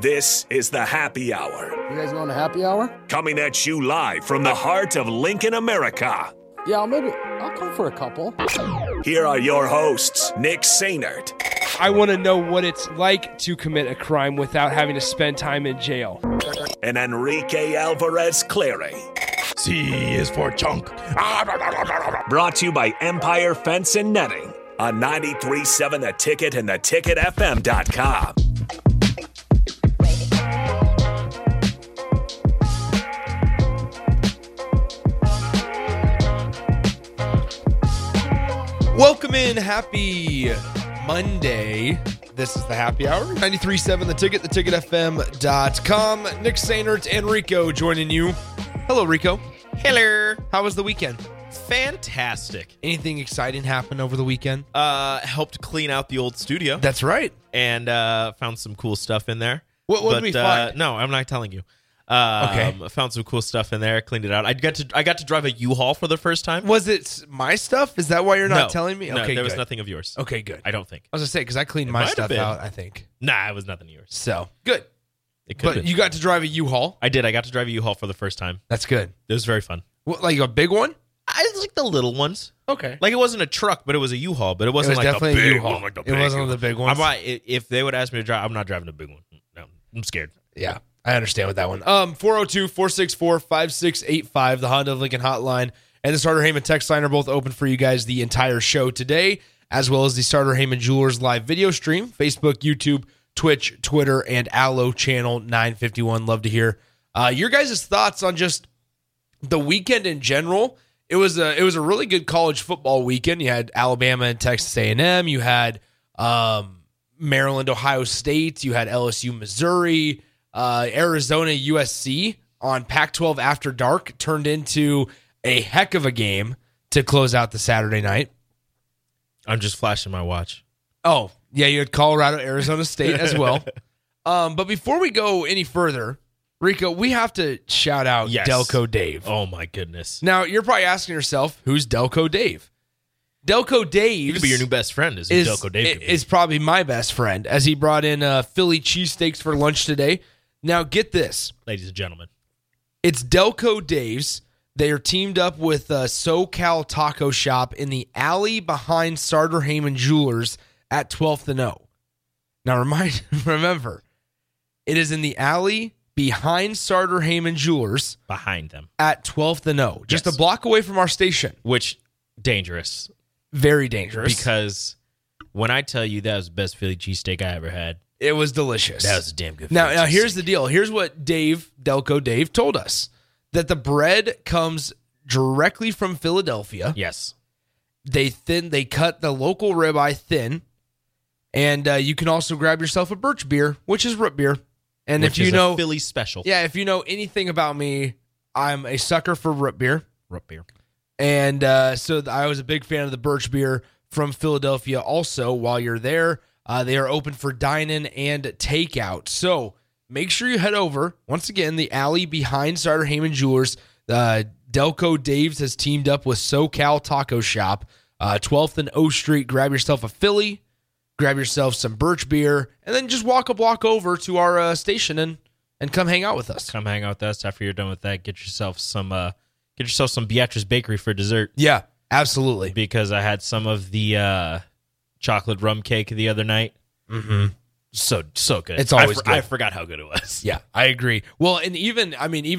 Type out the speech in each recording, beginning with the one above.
This is the Happy Hour. You guys going to Happy Hour? Coming at you live from the heart of Lincoln, America. Yeah, I'll come for a couple. Here are your hosts, Nick Seinert. I want to know what it's like to commit a crime without having to spend time in jail. And Enrique Alvarez Cleary. C is for chunk. Brought to you by Empire Fence and Netting on 93.7 The Ticket and theticketfm.com. Welcome in. Happy Monday. This is the Happy Hour. 93.7 The Ticket, theticketfm.com. Nick Seinert and Rico joining you. Hello, Rico. Hello. How was the weekend? Fantastic. Anything exciting happened over the weekend? Helped clean out the old studio. That's right. And found some cool stuff in there. What did we find? No, I'm not telling you. Okay. I found some cool stuff in there, cleaned it out. I got to drive a U-Haul for the first time. Was it my stuff? Is that why you're not telling me? Okay, no, there was nothing of yours. Okay, good. I don't think. I was going to say, because I cleaned my stuff out, I think. Nah, it was nothing of yours. So, good. It could. But you got to drive a U-Haul? I did. I got to drive a U-Haul for the first time. That's good. It was very fun. What, like a big one? I like the little ones. Okay. Like, it wasn't a truck, but it was a U-Haul, but it was like definitely a big U-Haul. One, like it wasn't one of the big ones. If they would ask me to drive, I'm not driving a big one. No, I'm scared. Yeah. I understand with that one. 402-464-5685, the Honda of Lincoln hotline, and the Sartor Hamann text line are both open for you guys the entire show today, as well as the Sartor Hamann Jewelers live video stream, Facebook, YouTube, Twitch, Twitter, and Allo Channel 951. Love to hear your guys' thoughts on just the weekend in general. It was a really good college football weekend. You had Alabama and Texas A&M. You had Maryland, Ohio State. You had LSU, Missouri. Arizona USC on Pac-12 After Dark turned into a heck of a game to close out the Saturday night. I'm just flashing my watch. Oh, yeah, you had Colorado, Arizona State as well. But before we go any further, Rico, we have to shout out Delco Dave. Oh, my goodness. Now, you're probably asking yourself, who's Delco Dave? Delco Dave could be your new best friend. Is probably my best friend, as he brought in Philly cheesesteaks for lunch today. Now, get this. Ladies and gentlemen. It's Delco Dave's. They are teamed up with SoCal Taco Shop in the alley behind Sartor Hamann Jewelers at 12th and O. Now, remember, it is in the alley behind Sartor Hamann Jewelers. Behind them. At 12th and O. Just a block away from our station. Which, dangerous. Very dangerous. Because when I tell you that was the best Philly cheesesteak I ever had. It was delicious. That was a damn good. Now here's the deal. Here's what Delco Dave told us. That the bread comes directly from Philadelphia. Yes. They cut the local ribeye thin. And you can also grab yourself a birch beer, which is root beer. And which if you know Philly special. Yeah, if you know anything about me, I'm a sucker for root beer. Root beer. And so I was a big fan of the birch beer from Philadelphia. Also, while you're there, they are open for dine-in and takeout. So make sure you head over. Once again, the alley behind Sartor Hamann Jewelers. Delco Dave's has teamed up with SoCal Taco Shop, 12th and O Street. Grab yourself a Philly, grab yourself some birch beer, and then just walk a block over to our station and come hang out with us. Come hang out with us. After you're done with that, get yourself some... Get yourself some Beatrice Bakery for dessert. Yeah, absolutely. Because I had some of the chocolate rum cake the other night. Mm-hmm. so good. It's always good. I forgot how good it was. Yeah, I agree. Well, and even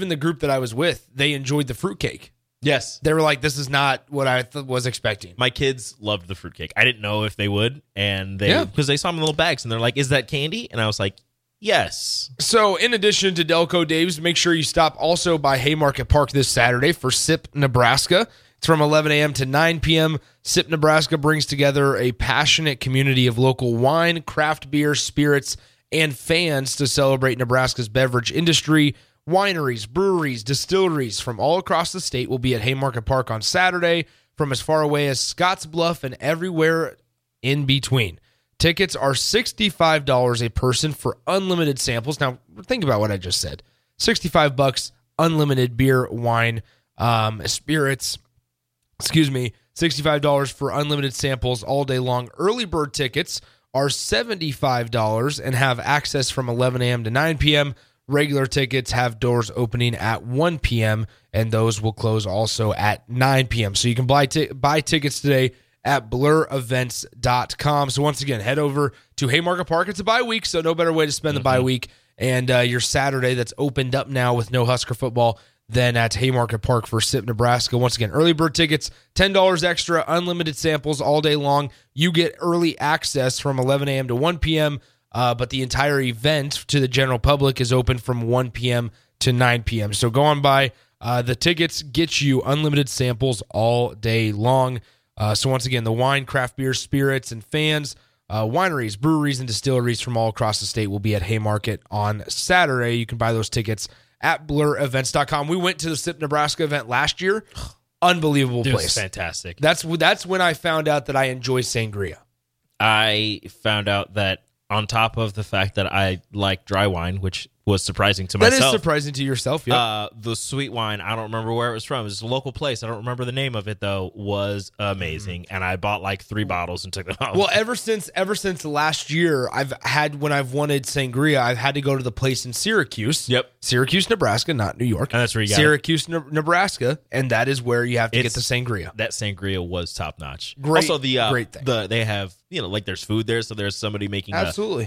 the group that I was with, they enjoyed the fruitcake. Yes. They were like, this is not what I was expecting. My kids loved the fruitcake. I didn't know if they would. And because they saw them in little bags and they're like, is that candy? And I was like, yes. So in addition to Delco Dave's, make sure you stop also by Haymarket Park this Saturday for SIP Nebraska. It's from 11 a.m. to 9 p.m. SIP Nebraska brings together a passionate community of local wine, craft beer, spirits, and fans to celebrate Nebraska's beverage industry. Wineries, breweries, distilleries from all across the state will be at Haymarket Park on Saturday from as far away as Scottsbluff and everywhere in between. Tickets are $65 a person for unlimited samples. Now, think about what I just said. $65, unlimited beer, wine, spirits. Excuse me, $65 for unlimited samples all day long. Early bird tickets are $75 and have access from 11 a.m. to 9 p.m., regular tickets have doors opening at 1 p.m., and those will close also at 9 p.m. So you can buy tickets today at BlurEvents.com. So once again, head over to Haymarket Park. It's a bye week, so no better way to spend the bye week. And your Saturday that's opened up now with no Husker football than at Haymarket Park for SIP Nebraska. Once again, early bird tickets, $10 extra, unlimited samples all day long. You get early access from 11 a.m. to 1 p.m., but the entire event to the general public is open from 1 p.m. to 9 p.m. So go on by. The tickets get you unlimited samples all day long. So once again, the wine, craft beer, spirits, and fans, wineries, breweries, and distilleries from all across the state will be at Haymarket on Saturday. You can buy those tickets at BlurEvents.com. We went to the SIP Nebraska event last year. Unbelievable place. It was fantastic. That's when I found out that I enjoy sangria. I found out that on top of the fact that I like dry wine, which was surprising to myself. That is surprising to yourself, yeah. The sweet wine, I don't remember where it was from. It was a local place. I don't remember the name of it, though, was amazing. And I bought like 3 bottles and took them home. Well, ever since last year, when I've wanted sangria, I've had to go to the place in Syracuse. Yep. Syracuse, Nebraska, not New York. And that's where you got Syracuse, Nebraska, and that is where you have to get the sangria. That sangria was top-notch. Great. Also, great thing. They have, like there's food there, so there's somebody making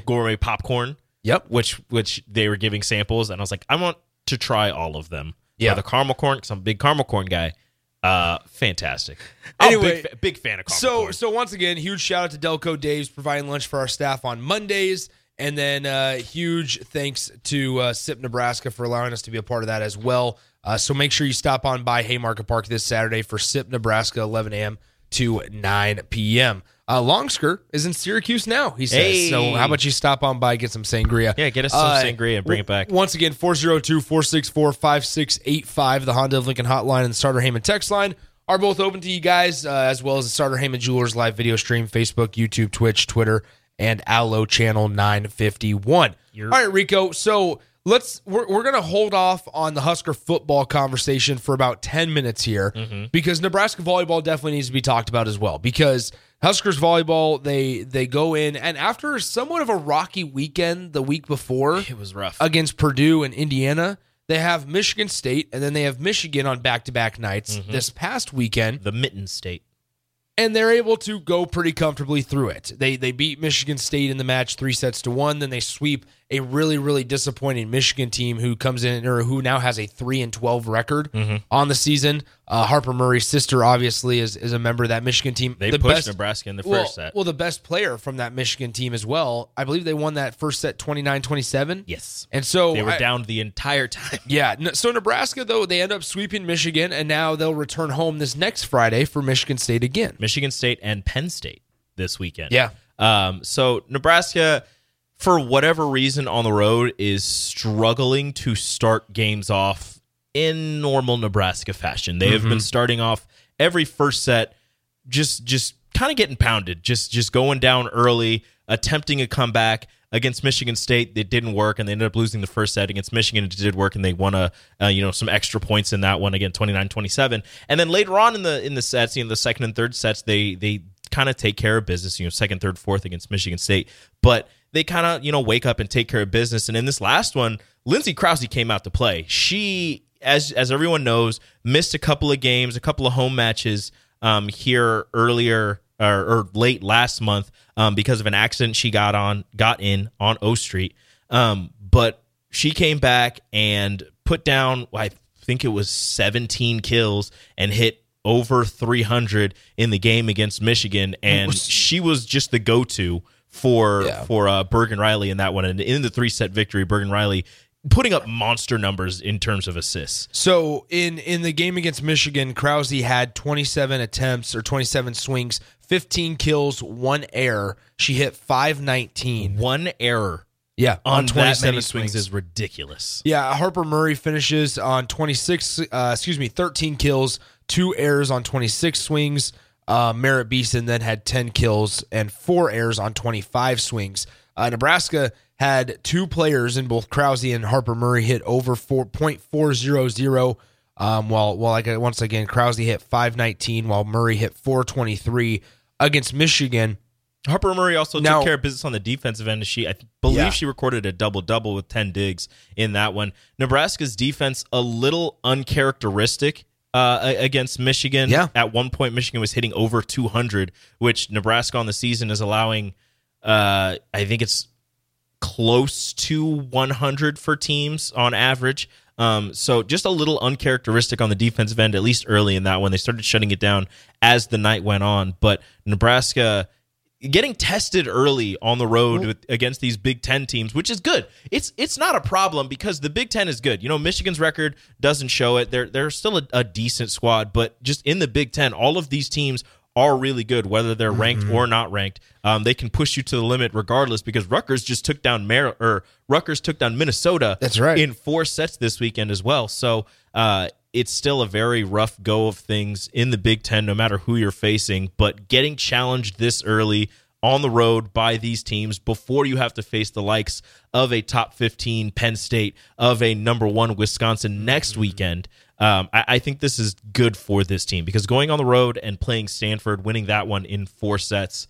gourmet popcorn. Yep. Which they were giving samples, and I was like, I want to try all of them. Yeah. The caramel corn, because I'm a big caramel corn guy. Fantastic. Anyway, big fan of caramel corn. So once again, huge shout out to Delco Dave's providing lunch for our staff on Mondays, and then huge thanks to SIP Nebraska for allowing us to be a part of that as well. So make sure you stop on by Haymarket Park this Saturday for SIP Nebraska, 11 a.m. to 9 p.m. Longsker is in Syracuse now, he says. Hey. So how about you stop on by, get some sangria. Yeah, get us some sangria and bring it back. Once again, 402-464-5685, the Honda of Lincoln hotline and the Sartor Hamann text line are both open to you guys, as well as the Sartor Hamann Jewelers live video stream, Facebook, YouTube, Twitch, Twitter, and Allo Channel 951. All right, Rico, so we're going to hold off on the Husker football conversation for about 10 minutes here because Nebraska volleyball definitely needs to be talked about as well, because Huskers volleyball, they go in, and after somewhat of a rocky weekend the week before, it was rough against Purdue and Indiana, they have Michigan State, and then they have Michigan on back-to-back nights this past weekend. The Mitten State. And they're able to go pretty comfortably through it. They beat Michigan State in the match 3-1. Then they sweep a really, really disappointing Michigan team who now has a 3-12 record on the season. Harper Murray's sister, obviously, is a member of that Michigan team. They pushed Nebraska in the first set. Well, the best player from that Michigan team as well. I believe they won that first set 29-27. Yes. And so they were down the entire time. Yeah. So Nebraska, though, they end up sweeping Michigan, and now they'll return home this next Friday for Michigan State again. Michigan State and Penn State this weekend. Yeah. So Nebraska, for whatever reason on the road, is struggling to start games off in normal Nebraska fashion. They have been starting off every first set just kind of getting pounded, just going down early, attempting a comeback. Against Michigan State, it didn't work, and they ended up losing the first set. Against Michigan, it did work, and they won some extra points in that one, again, 29-27. And then later on in the sets, the second and third sets, they kind of take care of business, second, third, fourth against Michigan State. But they kind of, wake up and take care of business. And in this last one, Lindsey Krause came out to play. She, as everyone knows, missed a couple of games, a couple of home matches here earlier or late last month because of an accident she got in on O Street. But she came back and put down, I think it was 17 kills and hit over 300 in the game against Michigan. And she was just the go-to for Bergen Riley in that one. And in the three-set victory, Bergen Riley putting up monster numbers in terms of assists. So in the game against Michigan, Krause had 27 attempts or 27 swings, 15 kills, 1 error. She hit 519. 1 error. Yeah, on 27 swings is ridiculous. Yeah, Harper Murray finishes on 13 kills, 2 errors on 26 swings. Merritt Beason then had 10 kills and 4 errors on 25 swings. Nebraska had two players in both Krause and Harper Murray hit over 4.400. Once again, Krause hit 519 while Murray hit 423 against Michigan. Harper Murray also took care of business on the defensive end. She recorded a double-double with 10 digs in that one. Nebraska's defense, a little uncharacteristic against Michigan. Yeah. At one point, Michigan was hitting over 200, which Nebraska on the season is allowing, I think it's close to 100 for teams on average. So just a little uncharacteristic on the defensive end, at least early in that one. They started shutting it down as the night went on. But Nebraska getting tested early on the road against these Big Ten teams, which is good. It's not a problem because the Big Ten is good. You know, Michigan's record doesn't show it. They're still a decent squad, but just in the Big Ten, all of these teams are really good, whether they're ranked or not ranked. They can push you to the limit regardless because Rutgers just took down Minnesota. That's right. In 4 sets this weekend as well. So it's still a very rough go of things in the Big Ten, no matter who you're facing. But getting challenged this early on the road by these teams before you have to face the likes of a top 15 Penn State, of a number 1 Wisconsin next weekend. I think this is good for this team because going on the road and playing Stanford, winning that one in 4 sets,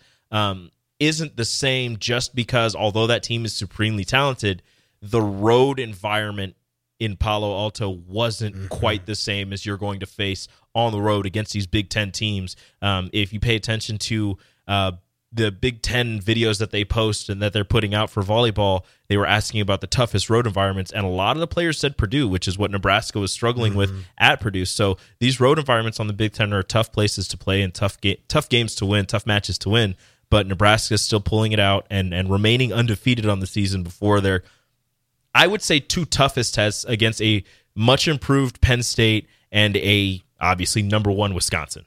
isn't the same just because although that team is supremely talented, the road environment in Palo Alto wasn't quite the same as you're going to face on the road against these Big Ten teams. If you pay attention to the Big Ten videos that they post and that they're putting out for volleyball, they were asking about the toughest road environments, and a lot of the players said Purdue, which is what Nebraska was struggling with at Purdue. So these road environments on the Big Ten are tough places to play and tough games to win, tough matches to win, but Nebraska is still pulling it out and remaining undefeated on the season before their, I would say, two toughest tests against a much-improved Penn State and a, obviously, number 1 Wisconsin.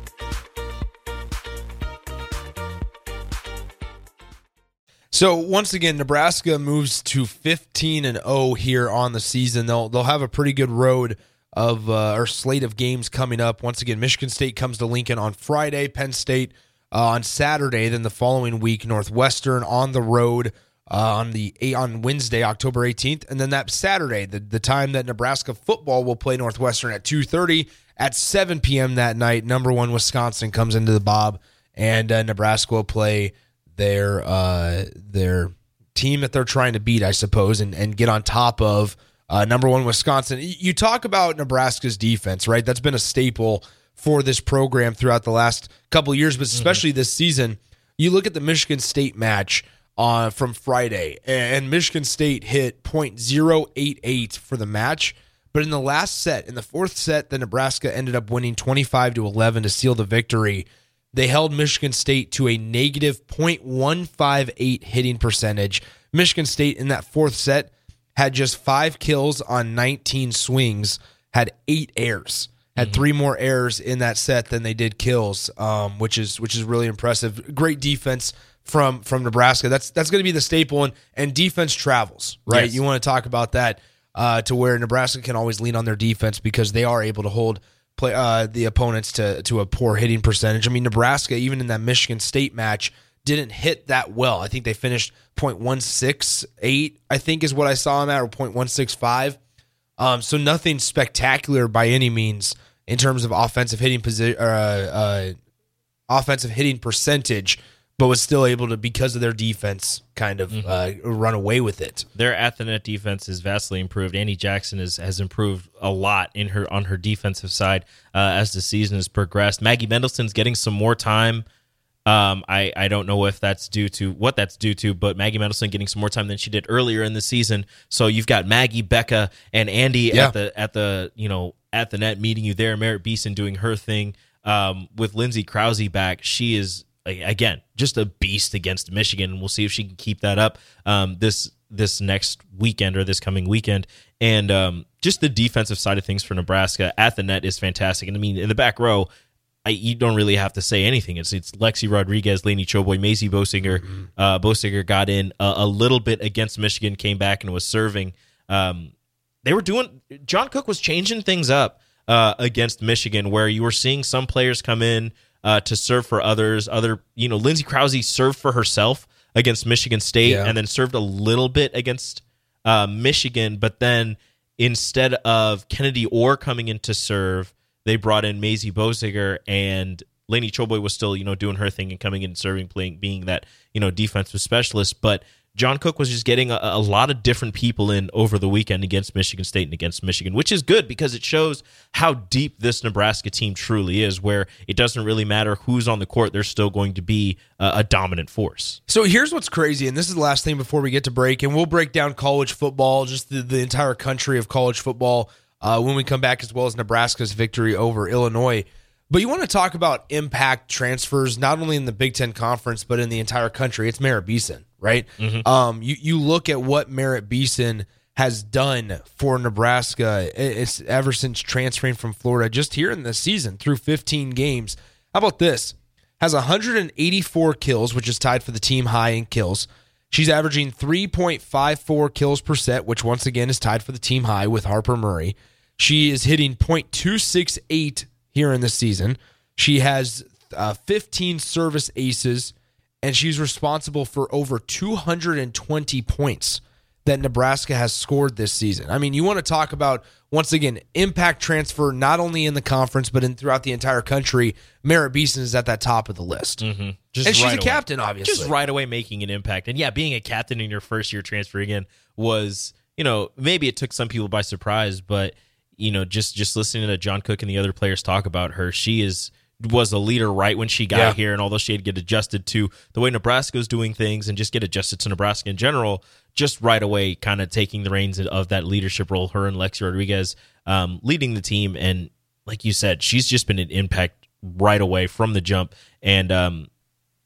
So once again, Nebraska moves to 15-0 here on the season. They'll have a pretty good road of or slate of games coming up. Once again, Michigan State comes to Lincoln on Friday, Penn State on Saturday, then the following week Northwestern on the road on Wednesday, October 18th, and then that Saturday, the time that Nebraska football will play Northwestern at 2:30 at 7 p.m. that night. Number 1 Wisconsin comes into the Bob, and Nebraska will play their team that they're trying to beat, I suppose, and get on top of number one, Wisconsin. You talk about Nebraska's defense, right? That's been a staple for this program throughout the last couple of years, but especially this season. You look at the Michigan State match from Friday, and Michigan State hit .088 for the match. But in the last set, in the fourth set, the Nebraska ended up winning 25-11 to seal the victory. They held Michigan State to a negative .158 hitting percentage. Michigan State in that fourth set had just 5 kills on 19 swings, had 8 errors, had 3 more errors in that set than they did kills, which is really impressive. Great defense from Nebraska. That's going to be the staple, and defense travels, right? Yes. You want to talk about that. To where Nebraska can always lean on their defense because they are able to hold the opponents to a poor hitting percentage. I mean, Nebraska, even in that Michigan State match, didn't hit that well. I think they finished .168, I think is what I saw them at, or .165. So nothing spectacular by any means in terms of offensive hitting percentage, but was still able to, because of their defense, kind of run away with it. Their at-the-net defense is vastly improved. Andy Jackson has improved a lot on her defensive side as the season has progressed. Maggie Mendelsohn's getting some more time. I don't know if that's due to what that's due to, but Maggie Mendelsohn getting some more time than she did earlier in the season. So you've got Maggie, Becca, and Andy at the net meeting you there. Merritt Beason doing her thing with Lindsey Krause back. She is, again, just a beast against Michigan, and we'll see if she can keep that up this next weekend or this coming weekend. And just the defensive side of things for Nebraska at the net is fantastic. And I mean, in the back row, you don't really have to say anything. It's Lexi Rodriguez, Lainey Choboy, Maisie Boesiger. Boesiger got in a little bit against Michigan, came back and was serving. John Cook was changing things up against Michigan, where you were seeing some players come in to serve for others. Lindsey Krause served for herself against Michigan State and then served a little bit against Michigan. But then instead of Kennedy Orr coming in to serve, they brought in Maisie Boesiger, and Lainey Choboy was still, doing her thing and coming in and serving, being that, defensive specialist. But John Cook was just getting a lot of different people in over the weekend against Michigan State and against Michigan, which is good because it shows how deep this Nebraska team truly is, where it doesn't really matter who's on the court. They're still going to be a dominant force. So here's what's crazy, and this is the last thing before we get to break, and we'll break down college football, just the entire country of college football, when we come back, as well as Nebraska's victory over Illinois. But you want to talk about impact transfers, not only in the Big Ten Conference, but in the entire country. It's Merritt Beason, right? You look at what Merritt Beason has done for Nebraska. It's ever since transferring from Florida, just here in the season through 15 games. How about this? Has 184 kills, which is tied for the team high in kills. She's averaging 3.54 kills per set, which once again is tied for the team high with Harper Murray. She is hitting .268 here in the season. She has 15 service aces, and she's responsible for over 220 points that Nebraska has scored this season. I mean, you want to talk about, once again, impact transfer, not only in the conference, but throughout the entire country. Merritt Beason is at that top of the list. She's a captain, obviously. Just right away making an impact. And yeah, being a captain in your first year transferring in was, maybe it took some people by surprise, but, just listening to John Cook and the other players talk about her, she was a leader right when she got here, and although she had to get adjusted to the way Nebraska was doing things and just get adjusted to Nebraska in general, just right away kind of taking the reins of that leadership role, her and Lexi Rodriguez leading the team. And like you said, she's just been an impact right away from the jump. And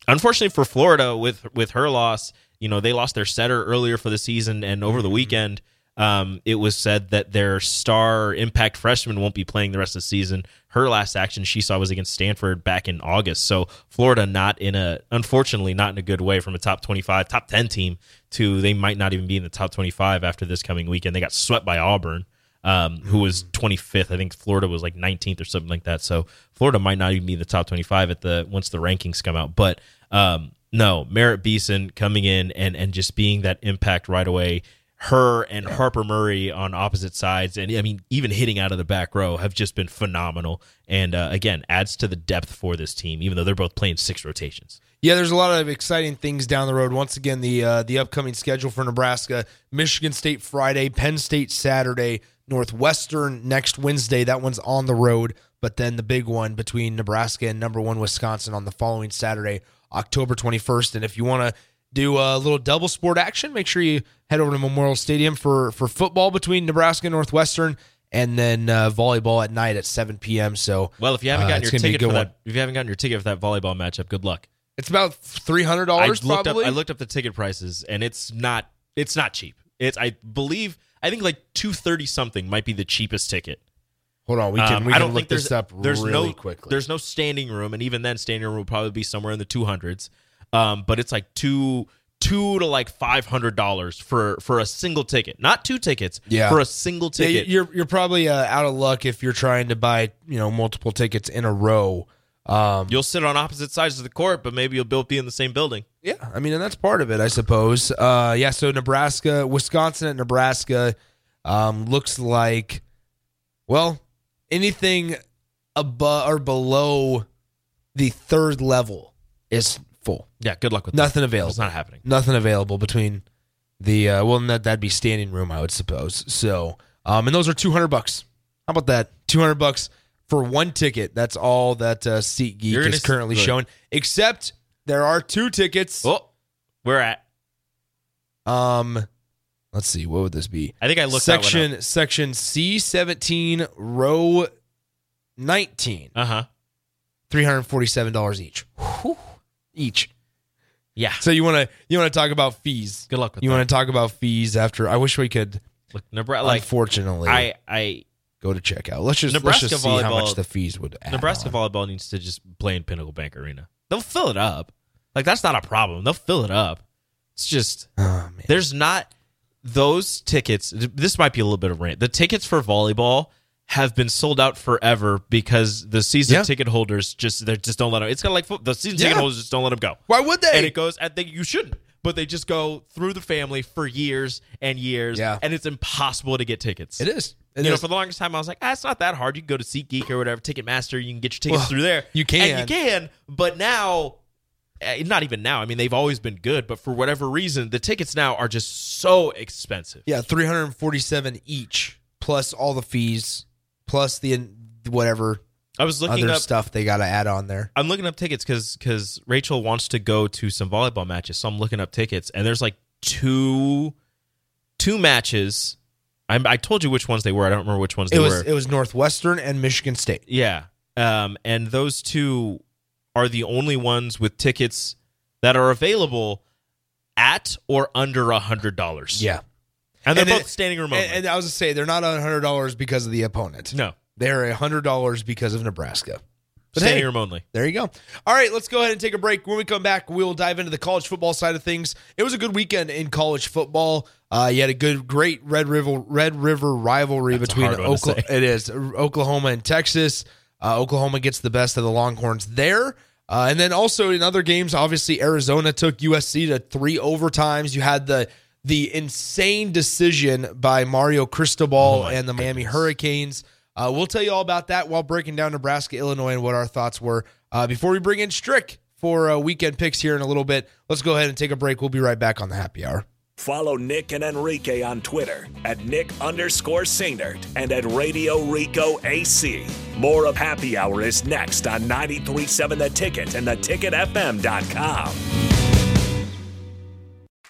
unfortunately for Florida, with her loss, they lost their setter earlier for the season, and over the weekend, it was said that their star impact freshman won't be playing the rest of the season. Her last action she saw was against Stanford back in August. So Florida, unfortunately, not in a good way from a top 25, top 10 team to they might not even be in the top 25 after this coming weekend. They got swept by Auburn, who was 25th. I think Florida was like 19th or something like that. So Florida might not even be in the top 25 once the rankings come out. But Merritt Beason coming in and just being that impact right away. her and Harper Murray on opposite sides, and I mean, even hitting out of the back row, have just been phenomenal. And again, adds to the depth for this team, even though they're both playing six rotations. Yeah, there's a lot of exciting things down the road. Once again, the upcoming schedule for Nebraska: Michigan State Friday, Penn State Saturday, Northwestern next Wednesday. That one's on the road. But then the big one between Nebraska and number one Wisconsin on the following Saturday, October 21st. And if you want to do a little double sport action, make sure you head over to Memorial Stadium for football between Nebraska and Northwestern, and then volleyball at night at 7 p.m. So, well, if you haven't gotten your ticket for that, if you haven't gotten your ticket for that volleyball matchup, good luck. It's about $300 probably. I looked up the ticket prices, and it's not cheap. I think like $230 something might be the cheapest ticket. Hold on, we can look this up really quickly. There's no standing room, and even then, standing room will probably be somewhere in the 200s. But it's like two to like $500 for a single ticket, not two tickets. Yeah. For a single ticket, yeah, you're probably out of luck if you're trying to buy multiple tickets in a row. You'll sit on opposite sides of the court, but maybe you'll both be in the same building. Yeah, I mean, and that's part of it, I suppose. Yeah. So Nebraska, Wisconsin at Nebraska, looks like, well, anything above or below the third level is full. Yeah, good luck with nothing that. Available. It's not happening. Nothing available between the that'd be standing room, I would suppose. So, and those are $200. How about that? $200 for one ticket. That's all that SeatGeek is currently showing. Except there are two tickets. Oh, where at? Let's see. What would this be? I think I looked that one up. Section C17, row 19. Uh-huh. $347 each. Whew. Each. Yeah. So you want to talk about fees. Good luck with that. You want to talk about fees after. I wish we could. Look, unfortunately, I go to checkout. Let's just see how much the fees would add. Nebraska volleyball needs to just play in Pinnacle Bank Arena. They'll fill it up. Like, that's not a problem. They'll fill it up. It's just there's not those tickets. This might be a little bit of rant. The tickets for volleyball have been sold out forever because the season ticket holders just don't let them. It's kind of like the season ticket holders just don't let them go. Why would they? And it goes, I think you shouldn't, but they just go through the family for years and years, and it's impossible to get tickets. It is. It is. For the longest time, I was like, it's not that hard. You can go to SeatGeek or whatever, Ticketmaster, you can get your tickets through there. You can, but now, not even now. I mean, they've always been good, but for whatever reason, the tickets now are just so expensive. Yeah, $347 each, plus all the fees. Plus the whatever stuff they got to add on there. I'm looking up tickets because Rachel wants to go to some volleyball matches, so I'm looking up tickets. And there's like two matches. I told you which ones they were. I don't remember which ones they were. It was Northwestern and Michigan State. Yeah, and those two are the only ones with tickets that are available at or under $100. Yeah. And both standing room only. And I was going to say, they're not $100 because of the opponent. No. They're $100 because of Nebraska. But standing room only. There you go. All right, let's go ahead and take a break. When we come back, we'll dive into the college football side of things. It was a good weekend in college football. You had a great Red River rivalry between Oklahoma and Texas. Oklahoma gets the best of the Longhorns there. And then also in other games, obviously, Arizona took USC to three overtimes. You had the insane decision by Mario Cristobal and the Miami Hurricanes. We'll tell you all about that while breaking down Nebraska, Illinois, and what our thoughts were. Before we bring in Strick for weekend picks here in a little bit, let's go ahead and take a break. We'll be right back on the Happy Hour. Follow Nick and Enrique on Twitter at @Nick_Seinert and at Radio Rico AC. More of Happy Hour is next on 93.7 The Ticket and theticketfm.com.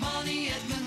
money at Menards.